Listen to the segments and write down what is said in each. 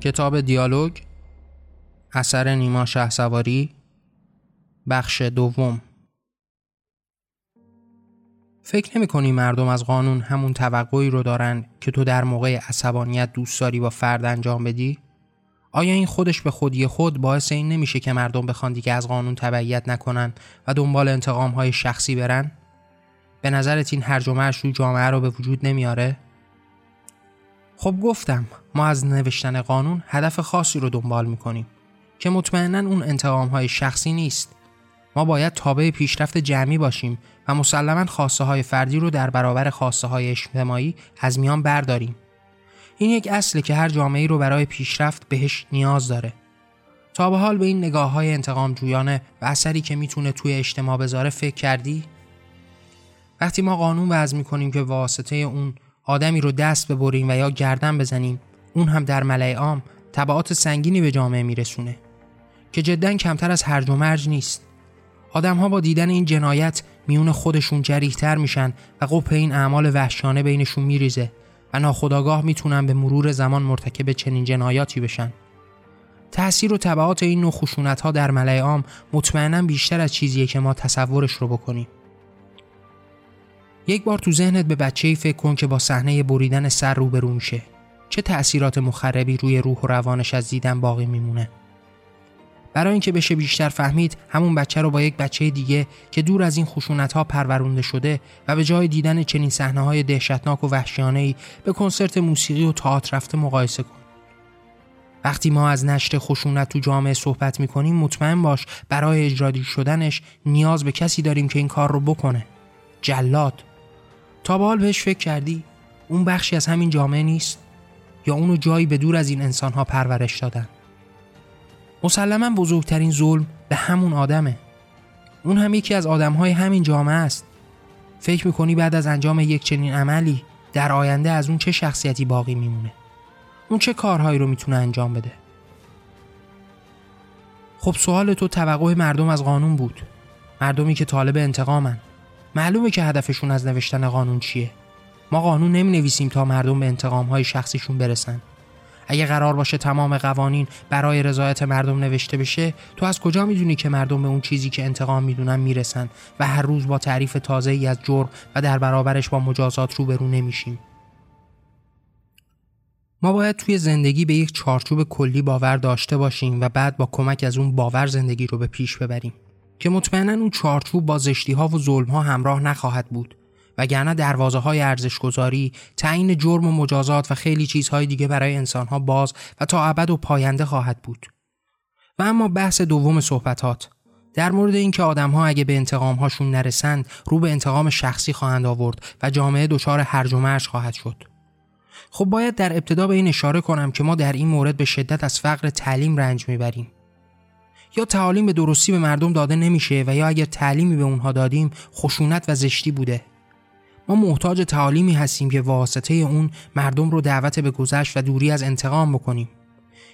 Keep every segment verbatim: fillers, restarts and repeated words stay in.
کتاب دیالوگ اثر نیما شهسواری، بخش دوم. فکر نمی کنی مردم از قانون همون توقعی رو دارن که تو در موقع عصبانیت دوست داری با فرد انجام بدی؟ آیا این خودش به خودی خود باعث این نمیشه که مردم بخوان دیگه از قانون تبعیت نکنن و دنبال انتقام‌های شخصی برن؟ به نظرت این هرج و مرج رو جامعه رو به وجود نمیاره؟ خب گفتم ما از نوشتن قانون هدف خاصی رو دنبال میکنیم که مطمئناً اون انتقام‌های شخصی نیست. ما باید تابع پیشرفت جمعی باشیم و مسلماً خواسته‌های فردی رو در برابر خواسته‌های اجتماعی از میان برداریم. این یک اصله که هر جامعه‌ای رو برای پیشرفت بهش نیاز داره. تا به حال به این نگاه‌های انتقام‌جویانه و اثری که میتونه توی اجتماع بذاره فکر کردی؟ وقتی ما قانون وضع می‌کنیم که واسطه اون آدمی رو دست ببریم و یا گردن بزنیم، اون هم در ملأ عام تبعات سنگینی به جامعه میرسونه که جداً کمتر از هرج و مرج نیست. آدم‌ها با دیدن این جنایت میون خودشون جریح‌تر میشن و قبه این اعمال وحشیانه بینشون میریزه و ناخودآگاه میتونن به مرور زمان مرتکب چنین جنایاتی بشن. تأثیر و تبعات این نوع خشونت‌ها در ملأ عام مطمئناً بیشتر از چیزیه که ما تصورش رو بکنیم. یک بار تو ذهنت به بچه‌ای فکر کن که با صحنه بریدن سر روبرو میشه. چه تأثیرات مخربی روی روح و روانش از دیدن باقی میمونه؟ برای اینکه بشه بیشتر فهمید، همون بچه رو با یک بچه دیگه که دور از این خشونت‌ها پرورونده شده و به جای دیدن چنین صحنه‌های دهشتناک و وحشیانه‌ای به کنسرت موسیقی و تئاتر رفته مقایسه کن. وقتی ما از نشت خشونت تو جامعه صحبت می‌کنیم، مطمئن باش برای اجرایی شدنش نیاز به کسی داریم که این کار رو بکنه. جلاد. تا به حال بهش فکر کردی؟ اون بخشی از همین جامعه نیست؟ یا اونو جایی به دور از این انسان‌ها پرورش دادن؟ مسلماً بزرگترین ظلم به همون آدمه. اون هم یکی از آدم‌های همین جامعه است. فکر می‌کنی بعد از انجام یک چنین عملی در آینده از اون چه شخصیتی باقی میمونه؟ اون چه کارهایی رو میتونه انجام بده؟ خب سوال تو توقع مردم از قانون بود. مردمی که طالب انتقامن. معلومه که هدفشون از نوشتن قانون چیه. ما قانون نمی‌نویسیم تا مردم به انتقام‌های شخصیشون برسن. اگه قرار باشه تمام قوانین برای رضایت مردم نوشته بشه، تو از کجا میدونی که مردم به اون چیزی که انتقام میدونن میرسن و هر روز با تعریف تازه‌ای از جرم و در برابرش با مجازات روبرو نمیشیم؟ ما باید توی زندگی به یک چارچوب کلی باور داشته باشیم و بعد با کمک از اون باور زندگی رو به پیش ببریم که مطمئناً اون چارچوب با زشتی‌ها و ظلم‌ها همراه نخواهد بود، وگرنه دروازه‌های ارزش‌گذاری، تعیین جرم و مجازات و خیلی چیزهای دیگه برای انسان‌ها باز و تا ابد و پاینده خواهد بود. و اما بحث دوم صحبتات در مورد اینکه آدم‌ها اگه به انتقام‌هاشون نرسند، رو به انتقام شخصی خواهند آورد و جامعه دچار هرج و مرج خواهد شد. خب باید در ابتدا به این اشاره کنم که ما در این مورد به شدت از فقر تعلیم رنج می‌بریم. یا تعلیم به درستی به مردم داده نمیشه و یا اگر تعلیمی به اونها دادیم، خشونت و زشتی بوده. ما محتاج تعلیمی هستیم که واسطه اون مردم رو دعوت به گذشت و دوری از انتقام بکنیم.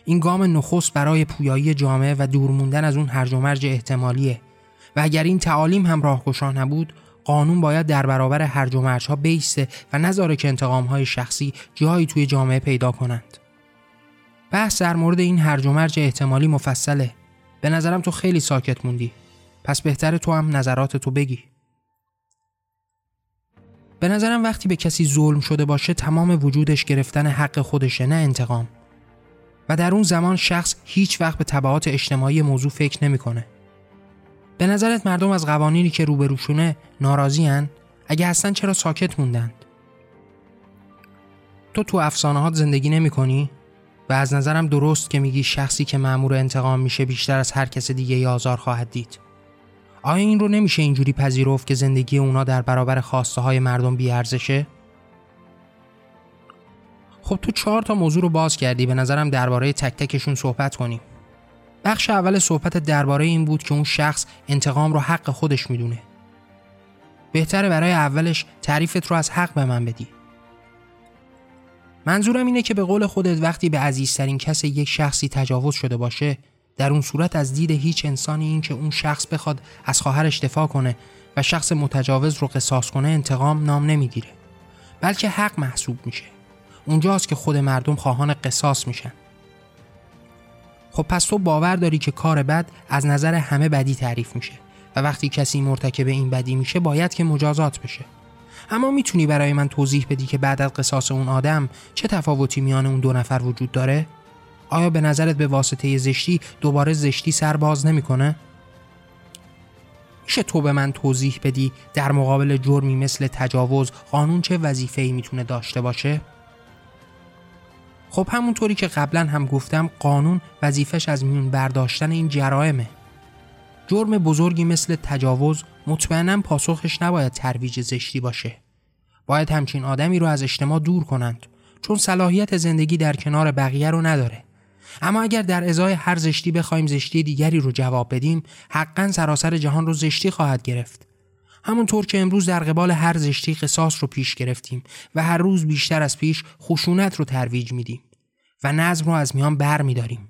این گام نخست برای پویایی جامعه و دور موندن از اون هرج و مرج احتمالیه و اگر این تعلیم هم راهگشا نبود، قانون باید در برابر هرج و مرج‌ها بایسته و نذاره که انتقام‌های شخصی جایی توی جامعه پیدا کنند. بحث در مورد این هرج و مرج احتمالی مفصله. به نظرم تو خیلی ساکت موندی، پس بهتره تو هم نظرات تو بگی. به نظرم وقتی به کسی ظلم شده باشه، تمام وجودش گرفتن حق خودشه، نه انتقام. و در اون زمان شخص هیچ وقت به تبعات اجتماعی موضوع فکر نمی‌کنه. به نظرت مردم از قوانینی که روبروشونه ناراضی‌ان؟ اگه هستن چرا ساکت موندند؟ تو تو افسانه‌هات زندگی نمی‌کنی؟ و از نظرم درست که میگی شخصی که مأمور انتقام میشه بیشتر از هر کس دیگه‌ای آزار خواهد دید. آیا این رو نمیشه اینجوری پذیرفت که زندگی اونا در برابر خواسته های مردم بی‌ارزشه؟ خب تو چهار تا موضوع رو باز کردی، به نظرم درباره تک تکشون صحبت کنیم. بخش اول صحبت درباره این بود که اون شخص انتقام رو حق خودش میدونه. بهتره برای اولش تعریفت رو از حق به من بدی. منظورم اینه که به قول خودت وقتی به عزیزترین کس یک شخصی تجاوز شده باشه، در اون صورت از دید هیچ انسانی این که اون شخص بخواد از خواهرش دفاع کنه و شخص متجاوز رو قصاص کنه انتقام نام نمیگیره، بلکه حق محسوب میشه. اونجاست که خود مردم خواهان قصاص میشن. خب پس تو باور داری که کار بد از نظر همه بدی تعریف میشه و وقتی کسی مرتکب این بدی میشه باید که مجازات بشه. اما میتونی برای من توضیح بدی که بعد از قصاص اون آدم چه تفاوتی میان اون دو نفر وجود داره؟ آیا به نظرت به واسطه زشتی دوباره زشتی سر باز نمیکنه؟ میشه تو به من توضیح بدی در مقابل جرمی مثل تجاوز قانون چه وظیفه‌ای میتونه داشته باشه؟ خب همونطوری که قبلا هم گفتم، قانون وظیفش از میون برداشتن این جرائمه. جرم بزرگی مثل تجاوز مطمئناً پاسخش نباید ترویج زشتی باشه. باید همچین آدمی رو از اجتماع دور کنند، چون صلاحیت زندگی در کنار بقیه رو نداره. اما اگر در ازای هر زشتی بخوایم زشتی دیگری رو جواب بدیم، حقاً سراسر جهان رو زشتی خواهد گرفت. همونطور که امروز در قبال هر زشتی قصاص رو پیش گرفتیم و هر روز بیشتر از پیش خشونت رو ترویج میدیم و نظم رو از میان بر میداریم.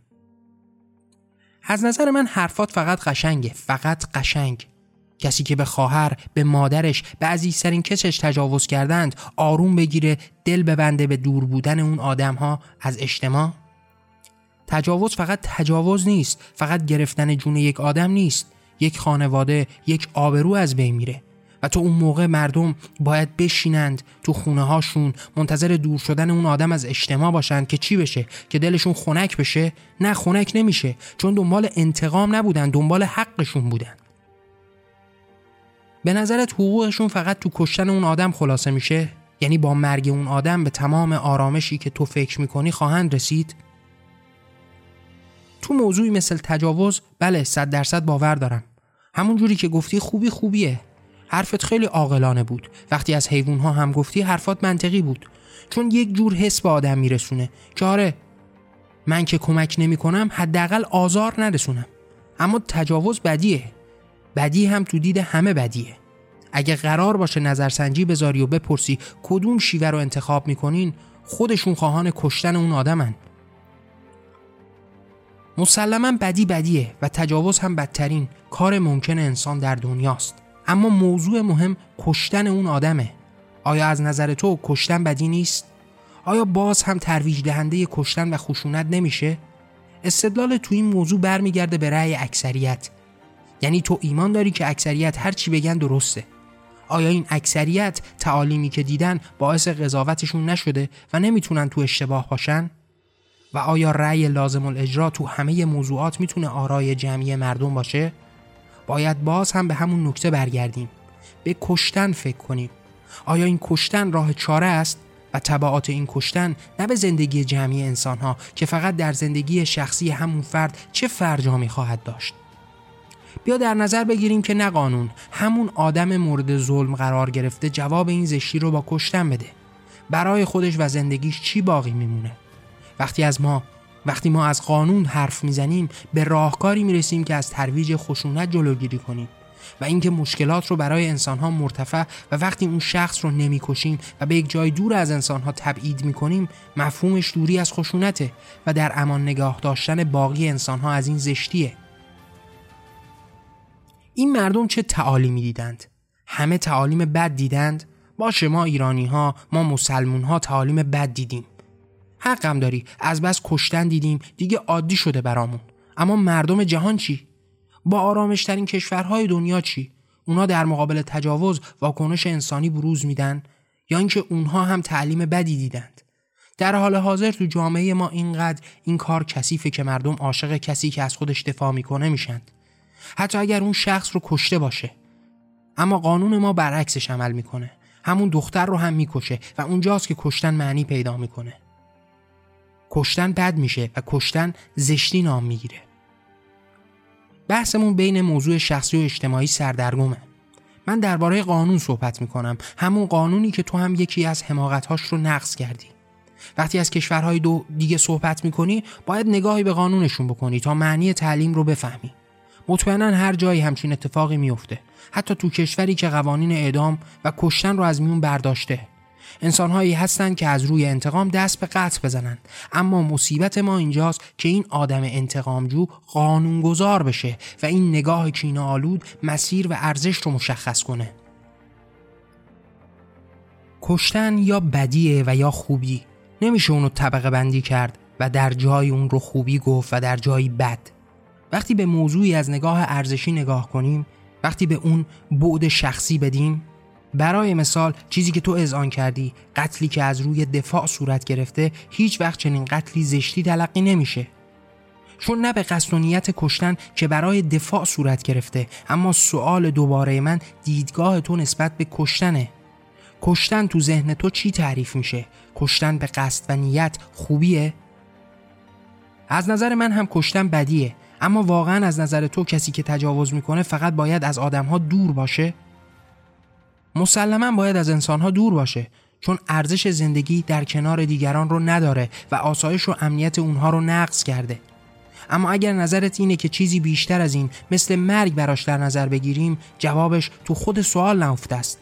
از نظر من حرفات فقط قشنگه، فقط قشنگ. کسی که به خواهر، به مادرش، به عزیزترین کسش تجاوز کردند آروم بگیره، دل ببنده به دور بودن اون آدم ها از اجتماع؟ تجاوز فقط تجاوز نیست، فقط گرفتن جون یک آدم نیست، یک خانواده، یک آبرو از بین میره و تو اون موقع مردم باید بشینند تو خونه هاشون منتظر دور شدن اون آدم از اجتماع باشن که چی بشه؟ که دلشون خنک بشه؟ نه، خنک نمیشه، چون دنبال انتقام نبودن، دنبال حقشون بودن. به نظرت حقوقشون فقط تو کشتن اون آدم خلاصه میشه؟ یعنی با مرگ اون آدم به تمام آرامشی که تو فکر میکنی خواهند رسید؟ تو موضوعی مثل تجاوز بله، صد درصد باور دارم. همون جوری که گفتی خوبی خوبیه. حرفت خیلی عاقلانه بود. وقتی از حیوان‌ها هم گفتی حرفات منطقی بود، چون یک جور حس به آدم میرسونه که آره من که کمک نمی‌کنم حداقل آزار نرسونم. اما تجاوز بدیه. بدی هم تو دید همه بدیه. اگه قرار باشه نظرسنجی بذاری و بپرسی کدوم شیوه رو انتخاب می‌کنین، خودشون خواهان کشتن اون آدمن. مسلماً بدی بدیه و تجاوز هم بدترین کار ممکن انسان در دنیاست. اما موضوع مهم کشتن اون آدمه. آیا از نظر تو کشتن بدی نیست؟ آیا باز هم ترویج دهنده کشتن و خشونت نمیشه؟ استدلال تو این موضوع برمیگرده به رأی اکثریت. یعنی تو ایمان داری که اکثریت هر چی بگن درسته. آیا این اکثریت تعالیمی که دیدن باعث قضاوتشون نشده و نمیتونن تو اشتباه باشن؟ و آیا رأی لازم الاجرا تو همه موضوعات میتونه آرای جمعی مردم باشه؟ باید باز هم به همون نکته برگردیم، به کشتن فکر کنیم. آیا این کشتن راه چاره است؟ و تبعات این کشتن نه به زندگی جمعی انسانها که فقط در زندگی شخصی همون فرد چه فرجامی خواهد داشت؟ بیا در نظر بگیریم که نه قانون، همون آدم مورد ظلم قرار گرفته جواب این زشتی رو با کشتن بده. برای خودش و زندگیش چی باقی میمونه؟ وقتی از ما وقتی ما از قانون حرف میزنیم به راهکاری میرسیم که از ترویج خشونت جلوگیری کنیم و اینکه مشکلات رو برای انسانها مرتفع و وقتی اون شخص رو نمیکشیم و به یک جای دور از انسانها تبعید میکنیم، مفهومش دوری از خشونته و در امان نگاه داشتن باقی انسانها از این زشتیه. این مردم چه تعالیمی دیدند؟ همه تعالیم بد دیدند؟ باشه، ما ایرانی ها، ما مسلمون ها تعالیم بد دیدیم. حقم داری، از بس کشتن دیدیم، دیگه عادی شده برامون. اما مردم جهان چی؟ با آرامشترین کشورهای دنیا چی؟ اونا در مقابل تجاوز واکنش انسانی بروز میدن یا اینکه اونها هم تعلیم بدی دیدند؟ در حال حاضر تو جامعه ما اینقدر این کار کثیفه که مردم عاشق کسی که از خودش دفاع میکنه میشن، حتی اگر اون شخص رو کشته باشه. اما قانون ما برعکسش عمل میکنه، همون دختر رو هم میکشه و اونجاست که کشتن معنی پیدا میکنه. کشتن بد میشه و کشتن زشتی نام میگیره. بحثمون بین موضوع شخصی و اجتماعی سردرگمه. من درباره قانون صحبت میکنم، همون قانونی که تو هم یکی از حماقت‌هاش رو نقض کردی. وقتی از کشورهای دو دیگه صحبت میکنی باید نگاهی به قانونشون بکنی تا معنی تعلیم رو بفهمی. مطمئنا هر جایی همچین اتفاقی میفته، حتی تو کشوری که قوانین اعدام و کشتن رو از میون برداشته. انسان‌هایی هستند که از روی انتقام دست به قتل بزنند، اما مصیبت ما اینجاست که این آدم انتقامجو قانونگذار بشه و این نگاه کینه‌آلود مسیر و ارزش رو مشخص کنه. کشتن یا بدیه و یا خوبی، نمیشه اونو طبقه بندی کرد و در جای اون رو خوبی گفت و در جایی بد. وقتی به موضوعی از نگاه ارزشی نگاه کنیم، وقتی به اون بعد شخصی بدیم، برای مثال چیزی که تو اذعان کردی، قتلی که از روی دفاع صورت گرفته، هیچ وقت چنین قتلی زشتی تلقی نمیشه، چون نه به قصد و نیت کشتن که برای دفاع صورت گرفته. اما سوال دوباره من دیدگاه تو نسبت به کشتنه. کشتن تو ذهن تو چی تعریف میشه؟ کشتن به قصد و نیت خوبیه؟ از نظر من هم کشتن بدیه، اما واقعا از نظر تو کسی که تجاوز میکنه فقط باید از آدمها دور باشه؟ مسلماً باید از انسانها دور باشه، چون ارزش زندگی در کنار دیگران رو نداره و آسایش و امنیت اونها رو نقض کرده. اما اگر نظرت اینه که چیزی بیشتر از این مثل مرگ براش در نظر بگیریم، جوابش تو خود سوال نهفته است.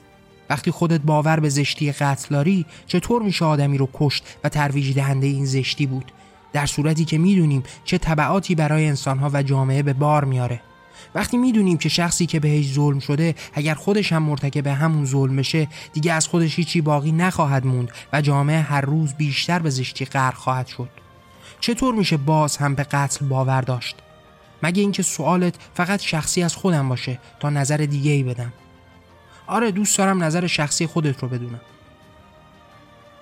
وقتی خودت باور به زشتی قتل داری، چطور میشه آدمی رو کشت و ترویج دهنده این زشتی بود، در صورتی که میدونیم چه تبعاتی برای انسانها و جامعه به بار میاره؟ وقتی میدونیم که شخصی که بهش ظلم شده اگر خودش هم مرتکب همون ظلم بشه، دیگه از خودش هیچی باقی نخواهد موند و جامعه هر روز بیشتر به زشتی غرق خواهد شد، چطور میشه باز هم به قتل باور داشت؟ مگه اینکه سوالت فقط شخصی از خودم باشه تا نظر دیگه‌ای بدم؟ آره، دوست دارم نظر شخصی خودت رو بدونم.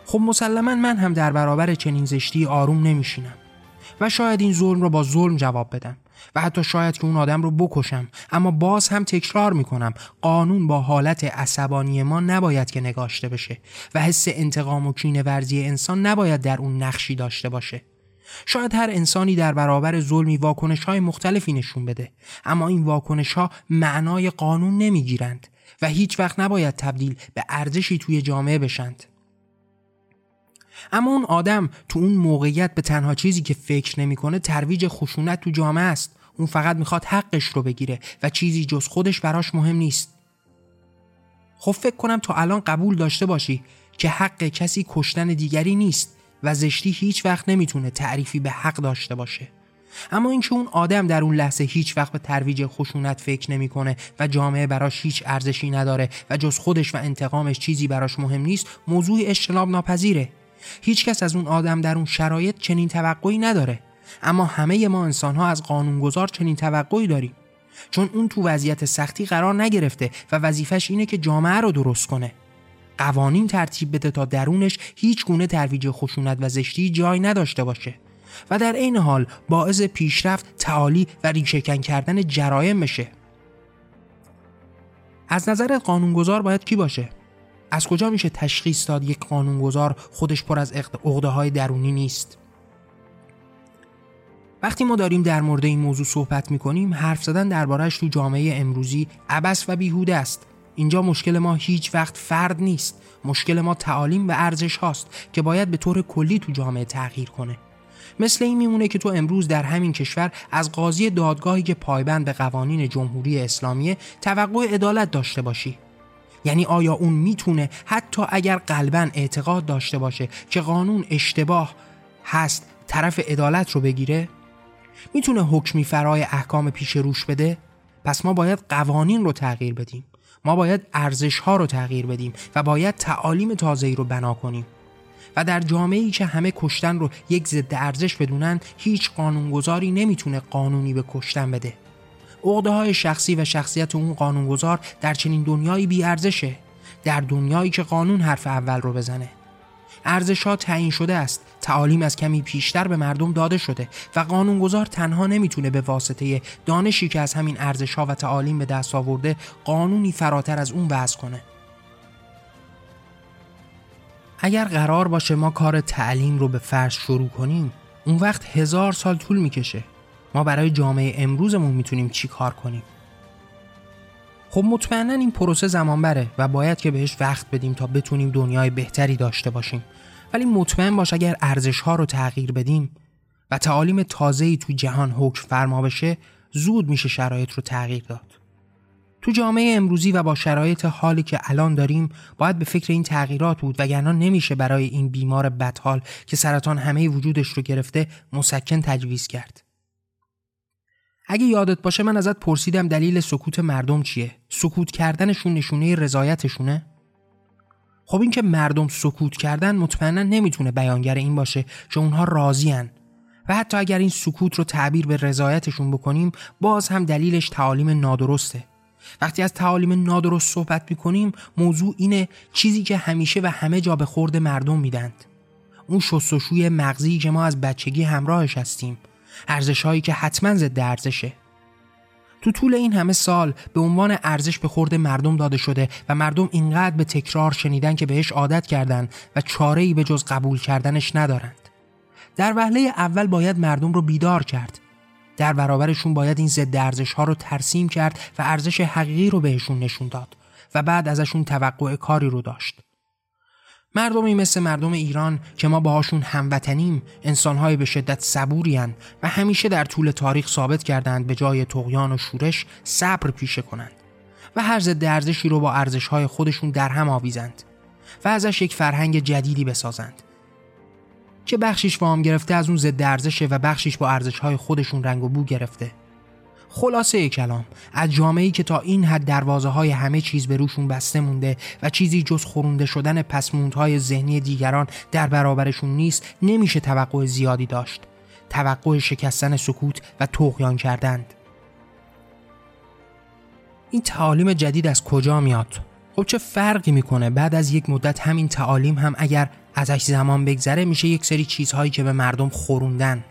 خب مسلماً من هم در برابر چنین زشتی آروم نمیشینم و شاید این ظلم رو با ظلم جواب بدم و حتی شاید که اون آدم رو بکشم. اما باز هم تکرار میکنم، قانون با حالت عصبانی ما نباید که نگاشته بشه و حس انتقام و کینه ورزی انسان نباید در اون نقشی داشته باشه. شاید هر انسانی در برابر ظلمی واکنش‌های مختلفی نشون بده، اما این واکنش‌ها معنای قانون نمیگیرند و هیچ وقت نباید تبدیل به ارزشی توی جامعه بشند. اما اون آدم تو اون موقعیت به تنها چیزی که فکر نمی‌کنه ترویج خشونت تو جامعه است. اون فقط می‌خواد حقش رو بگیره و چیزی جز خودش براش مهم نیست. خب فکر کنم تا الان قبول داشته باشی که حق کسی کشتن دیگری نیست و زشتی هیچ وقت نمیتونه تعریفی به حق داشته باشه. اما اینکه اون آدم در اون لحظه هیچ وقت به ترویج خشونت فکر نمیکنه و جامعه براش هیچ ارزشی نداره و جز خودش و انتقامش چیزی براش مهم نیست، موضوع اجتناب ناپذیره. هیچکس از اون آدم در اون شرایط چنین توقعی نداره، اما همه ما انسان‌ها از قانونگذار چنین توقعی داریم، چون اون تو وضعیت سختی قرار نگرفته و وظیفش اینه که جامعه رو درست کنه، قوانین ترتیب بده تا درونش هیچ گونه ترویج خشونت و زشتی جای نداشته باشه و در عین حال باعث پیشرفت، تعالی و ریشه‌کن کردن جرایم بشه. از نظرت قانونگذار باید کی باشه؟ از کجا میشه تشخیص داد یک قانونگذار خودش پر از عقده‌های درونی نیست؟ وقتی ما داریم در مورد این موضوع صحبت میکنیم، حرف زدن درباره‌اش تو جامعه امروزی عبث و بیهوده است. اینجا مشکل ما هیچ وقت فرد نیست، مشکل ما تعالیم و ارزش هاست که باید به طور کلی تو جامعه تغییر کنه. مثل این میمونه که تو امروز در همین کشور از قاضی دادگاهی که پایبند به قوانین جمهوری اسلامی توقع عدالت داشته باشی. یعنی آیا اون میتونه حتی اگر قلباً اعتقاد داشته باشه که قانون اشتباه هست طرف عدالت رو بگیره؟ میتونه حکمی فرای احکام پیش روش بده؟ پس ما باید قوانین رو تغییر بدیم. ما باید ارزش ها رو تغییر بدیم و باید تعالیم تازه‌ای رو بنا کنیم و در جامعه‌ای که همه کشتن رو یک ضد ارزش بدونن، هیچ قانونگذاری نمیتونه قانونی به کشتن بده. عقده‌های شخصی و شخصیت اون قانونگذار در چنین دنیایی بی ارزشه، در دنیایی که قانون حرف اول رو بزنه. ارزش‌ها تعیین شده است، تعالیم از کمی پیشتر به مردم داده شده و قانونگذار تنها نمیتونه به واسطه دانشی که از همین ارزش‌ها و تعالیم به دست آورده قانونی فراتر از اون وضع کنه. اگر قرار باشه ما کار تعلیم رو به فرض شروع کنیم، اون وقت هزار سال طول میکشه. ما برای جامعه امروزمون میتونیم چی کار کنیم؟ خب مطمئناً این پروسه زمان بره و باید که بهش وقت بدیم تا بتونیم دنیای بهتری داشته باشیم. ولی مطمئن باش اگر ارزش‌ها رو تغییر بدیم و تعالیم تازه‌ای تو جهان حکم فرما بشه، زود میشه شرایط رو تغییر داد. تو جامعه امروزی و با شرایط حالی که الان داریم باید به فکر این تغییرات بود، وگرنه نمیشه برای این بیمار بدحال که سرطان همه وجودش رو گرفته مسکن تجویز کرد. اگه یادت باشه من ازت پرسیدم دلیل سکوت مردم چیه؟ سکوت کردنشون نشونه رضایتشونه؟ خب این که مردم سکوت کردن مطمئناً نمیتونه بیانگر این باشه که اونها راضین و حتی اگر این سکوت رو تعبیر به رضایتشون بکنیم، باز هم دلیلش تعالیم نادرسته. وقتی از تعالیم نادرست صحبت میکنیم، موضوع اینه چیزی که همیشه و همه جا به خورد مردم میدند. اون شستشوی مغزی که ما از بچگی همراهش هستیم، ارزش‌هایی که حتما ضد ارزشه. تو طول این همه سال به عنوان ارزش به خورد مردم داده شده و مردم اینقدر به تکرار شنیدن که بهش عادت کردن و چاره‌ای به جز قبول کردنش ندارند. در وهله اول باید مردم رو بیدار کرد. در برابرشون باید این ضد ارزش‌ها رو ترسیم کرد و ارزش حقیقی رو بهشون نشون داد و بعد ازشون توقع کاری رو داشت. مردمی مثل مردم ایران که ما باهاشون هموطنیم، انسان‌های به شدت صبورین و همیشه در طول تاریخ ثابت کردند به جای طغیان و شورش صبر پیشه کنند و هر ضد ارزشی رو با ارزش‌های خودشون درهم آویزند و ازش یک فرهنگ جدیدی بسازند که بخشیش وام گرفته از اون ضد ارزشه و بخشیش با ارزش‌های خودشون رنگ و بو گرفته. خلاصه کلام، از جامعه‌ای که تا این حد دروازه‌های همه چیز به روشون بسته مونده و چیزی جز خورونده شدن پسموندهای ذهنی دیگران در برابرشون نیست، نمیشه توقع زیادی داشت. توقع شکستن سکوت و طغیان کردند. این تعالیم جدید از کجا میاد؟ خب چه فرقی میکنه؟ بعد از یک مدت همین تعالیم هم اگر ازش زمان بگذره میشه یک سری چیزهایی که به مردم خوروندن.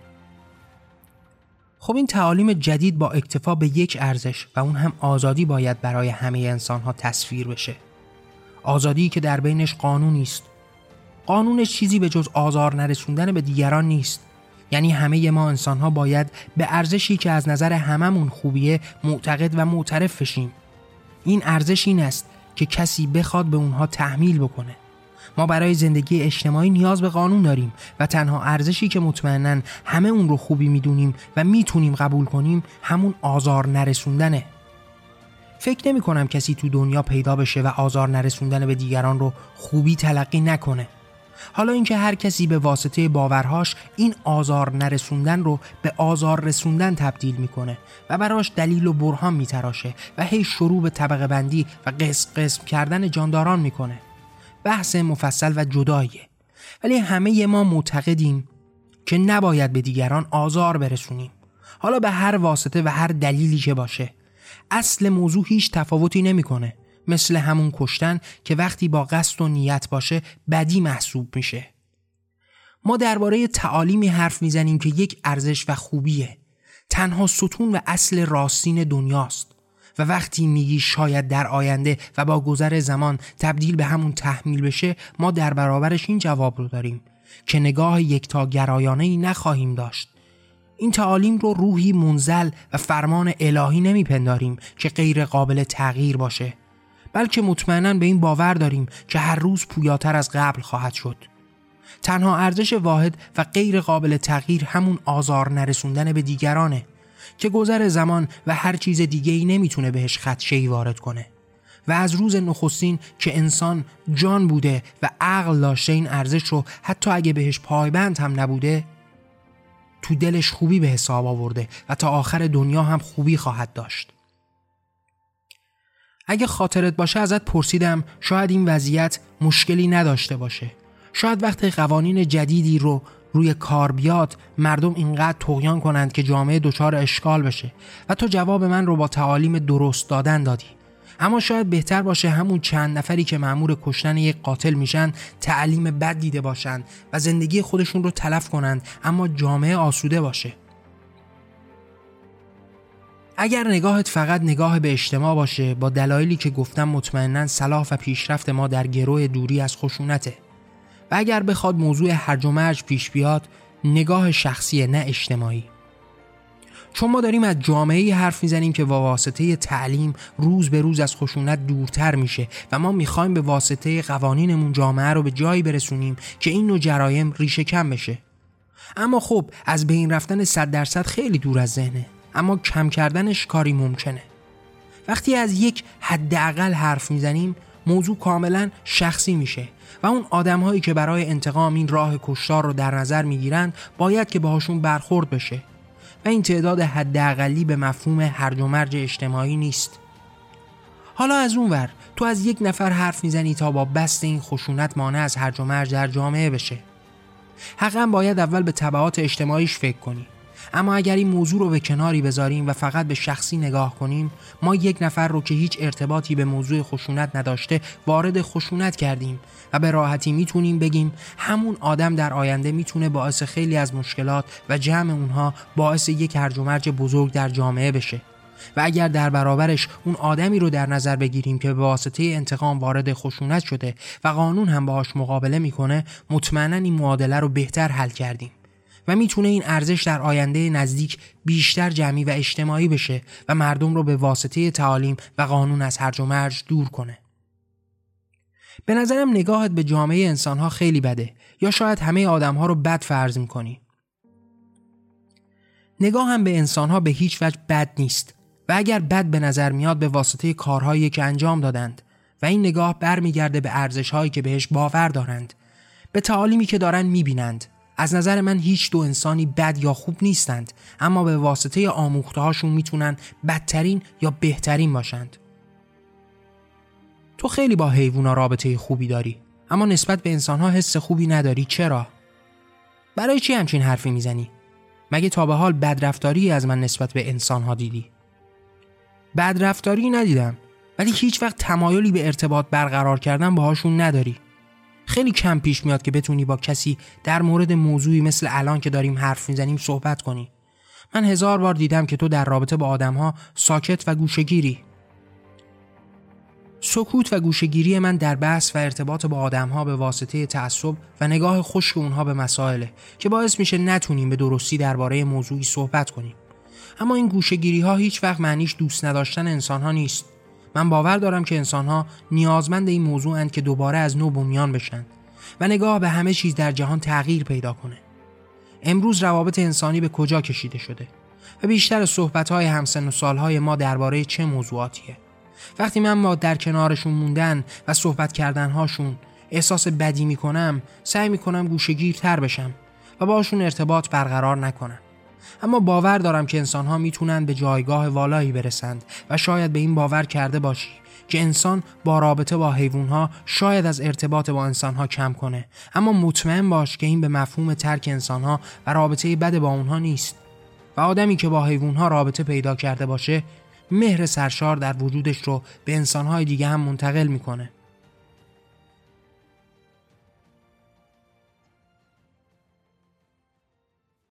خب این تعالیم جدید با اکتفا به یک ارزش و اون هم آزادی باید برای همه انسان‌ها تصویر بشه. آزادی که در بینش قانون نیست. قانونش چیزی به جز آزار نرسوندن به دیگران نیست. یعنی همه ما انسان‌ها باید به ارزشی که از نظر هممون خوبیه معتقد و معترف بشیم. این ارزش این است که کسی بخواد به اونها تحمیل بکنه. ما برای زندگی اجتماعی نیاز به قانون داریم و تنها ارزشی که مطمئناً همه اون رو خوبی میدونیم و میتونیم قبول کنیم همون آزار نرسوندنه. فکر نمی کنم کسی تو دنیا پیدا بشه و آزار نرسوندن به دیگران رو خوبی تلقی نکنه. حالا اینکه هر کسی به واسطه باورهاش این آزار نرسوندن رو به آزار رسوندن تبدیل میکنه و براش دلیل و برهان میتراشه و هی شروع به طبقه بندی و قسم قسم کردن جانداران میکنه. بحث مفصل و جداییه، ولی همه ما معتقدیم که نباید به دیگران آزار برسونیم، حالا به هر واسطه و هر دلیلی که باشه. اصل موضوع هیچ تفاوتی نمیکنه. مثل همون کشتن که وقتی با قصد و نیت باشه بدی محسوب میشه. ما درباره تعالیمی حرف میزنیم که یک ارزش و خوبیه، تنها ستون و اصل راستین دنیاست و وقتی میگی شاید در آینده و با گذر زمان تبدیل به همون تحمیل بشه، ما در برابرش این جواب رو داریم که نگاه یکتاگرایانه‌ای نخواهیم داشت. این تعالیم رو روحی منزل و فرمان الهی نمیپنداریم که غیر قابل تغییر باشه، بلکه مطمئناً به این باور داریم که هر روز پویاتر از قبل خواهد شد. تنها ارزش واحد و غیر قابل تغییر همون آزار نرسوندن به دیگرانه که گذر زمان و هر چیز دیگه‌ای نمیتونه بهش خدشه‌ای وارد کنه و از روز نخستین که انسان جان بوده و عقل داشته این ارزش رو حتی اگه بهش پایبند هم نبوده تو دلش خوبی به حساب آورده و تا آخر دنیا هم خوبی خواهد داشت. اگه خاطرت باشه ازت پرسیدم شاید این وضعیت مشکلی نداشته باشه، شاید وقتی قوانین جدیدی رو روی کار بیاد مردم اینقدر طغیان کنند که جامعه دچار اشکال بشه و تو جواب من رو با تعالیم درست دادن دادی، اما شاید بهتر باشه همون چند نفری که مأمور کشتن یک قاتل میشن تعلیم بد دیده باشن و زندگی خودشون رو تلف کنند اما جامعه آسوده باشه. اگر نگاهت فقط نگاه به اجتماع باشه، با دلایلی که گفتم مطمئناً صلاح و پیشرفت ما در گروه دوری از خشونته و اگر بخواد موضوع هرج و مرج پیش بیاد نگاه شخصیه نه اجتماعی، چون ما داریم از جامعه‌ای حرف میزنیم که با واسطه تعلیم روز به روز از خشونت دورتر میشه و ما میخوایم به واسطه قوانینمون جامعه رو به جایی برسونیم که این نوع جرایم ریشه کم بشه. اما خب از بین رفتن صد درصد خیلی دور از ذهنه، اما کم کردنش کاری ممکنه. وقتی از یک حداقل حرف میزنیم موضوع کاملا شخصی میشه و اون آدم‌هایی که برای انتقام این راه کشتار رو در نظر میگیرند باید که باهاشون برخورد بشه و این تعداد حداقلی به مفهوم هرج و مرج اجتماعی نیست. حالا از اونور تو از یک نفر حرف میزنی تا با بست این خشونت مانع از هرج و مرج در جامعه بشه. حقا باید اول به تبعات اجتماعیش فکر کنیم. اما اگر این موضوع رو به کناری بذاریم و فقط به شخصی نگاه کنیم، ما یک نفر رو که هیچ ارتباطی به موضوع خشونت نداشته وارد خشونت کردیم و به راحتی میتونیم بگیم همون آدم در آینده میتونه باعث خیلی از مشکلات و جمع اونها باعث یک هرج و مرج بزرگ در جامعه بشه. و اگر در برابرش اون آدمی رو در نظر بگیریم که به واسطه انتقام وارد خشونت شده و قانون هم باهاش مقابله میکنه، مطمئنا این معادله رو بهتر حل کردیم و میتونه این ارزش در آینده نزدیک بیشتر جمعی و اجتماعی بشه و مردم رو به واسطه تعالیم و قانون از هرج و مرج دور کنه. به نظرم نگاهت به جامعه انسانها خیلی بده، یا شاید همه آدمها رو بد فرض میکنی. نگاه هم به انسانها به هیچ وجه بد نیست و اگر بد به نظر میاد به واسطه کارهایی که انجام دادند و این نگاه برمیگرده به ارزش‌هایی که بهش باور دارند، به تعالیمی که دارن میبینند. از نظر من هیچ دو انسانی بد یا خوب نیستند، اما به واسطه آموخته‌هاشون میتونن بدترین یا بهترین باشند. تو خیلی با حیوونا رابطه خوبی داری، اما نسبت به انسان‌ها حس خوبی نداری. چرا؟ برای چی همچین حرفی میزنی؟ مگه تا به حال بدرفتاری از من نسبت به انسان‌ها دیدی؟ بدرفتاری ندیدم، ولی هیچ وقت تمایلی به ارتباط برقرار کردن باهاشون نداری. خیلی کم پیش میاد که بتونی با کسی در مورد موضوعی مثل الان که داریم حرف میزنیم صحبت کنی. من هزار بار دیدم که تو در رابطه با آدم‌ها ساکت و گوشه‌گیری. سکوت و گوشه‌گیری من در بحث و ارتباط با آدم‌ها به واسطه تعصب و نگاه خشک اونها به مسائله که باعث میشه نتونیم به درستی درباره موضوعی صحبت کنیم. اما این گوشه‌گیری‌ها هیچ وقت معنیش دوست نداشتن انسان‌ها نیست. من باور دارم که انسان‌ها نیازمند این موضوع اند که دوباره از نو بنیان بشن و نگاه به همه چیز در جهان تغییر پیدا کنه. امروز روابط انسانی به کجا کشیده شده و بیشتر صحبت‌های همسن و سال‌های ما درباره چه موضوعاتیه؟ وقتی من ما در کنارشون موندن و صحبت کردن‌هاشون احساس بدی می‌کنم، سعی می‌کنم گوشه‌گیرتر بشم و باشون ارتباط برقرار نکنم. اما باور دارم که انسان‌ها میتونن به جایگاه والایی برسند و شاید به این باور کرده باشی که انسان با رابطه با حیوان‌ها شاید از ارتباط با انسان‌ها کم کنه، اما مطمئن باش که این به مفهوم ترک انسان‌ها و رابطه بد با اونها نیست. و آدمی که با حیوان‌ها رابطه پیدا کرده باشه، مهر سرشار در وجودش رو به انسان‌های دیگه هم منتقل میکنه.